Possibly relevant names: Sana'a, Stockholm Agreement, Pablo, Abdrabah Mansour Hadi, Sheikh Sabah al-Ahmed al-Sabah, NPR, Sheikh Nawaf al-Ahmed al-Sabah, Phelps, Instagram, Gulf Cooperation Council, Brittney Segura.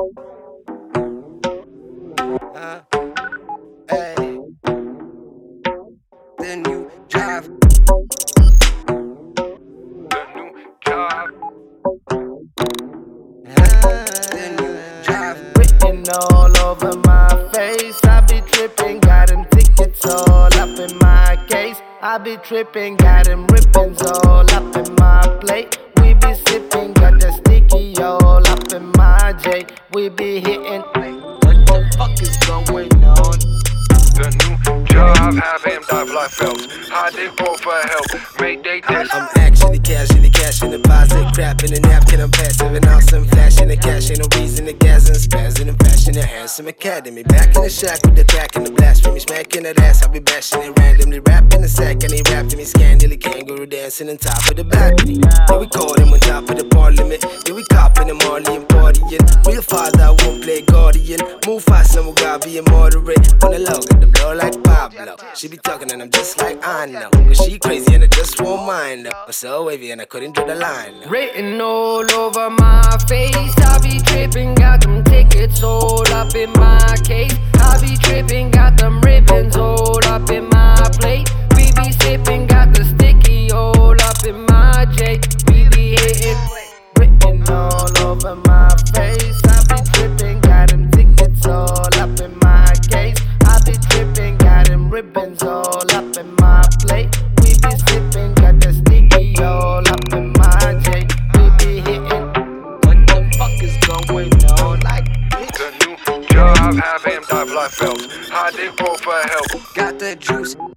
Hey. The new job. The new job. The new job. Written all over my face. I be tripping, got them tickets all up in my case. I be tripping, got them ribbons all up in my plate. We be sipping, got that sticky all up in my J. We be hitting. What the fuck is going on? The new job, have him dive like Phelps. Hide it all for help, make they dish. I'm actually cashing the cash in the deposit. Crap in the napkin, I'm passive and awesome. Flashing the cash, ain't no reason to gas and spazzing and fashion a handsome academy. Back in the shack with the crack and the blasphemy. Smacking that ass, I be bashing it randomly. Rapping the sack and he rapped to me. Scandally kangaroo dancing on top of the balcony. Yeah, we caught him on top of the parliament. Yeah, we copping him Marley and partying. Real father, I won't play guardian. Move fast, someone gotta be a moderate. On the log at the blow like Pablo. She be talking and I'm just like, I know. Cause she crazy and I just won't mind her. I'm so wavy and I couldn't draw the line. Written all over my face. I be tripping, got them tickets all up in my case. I be tripping, got them ribbons all up in my plate.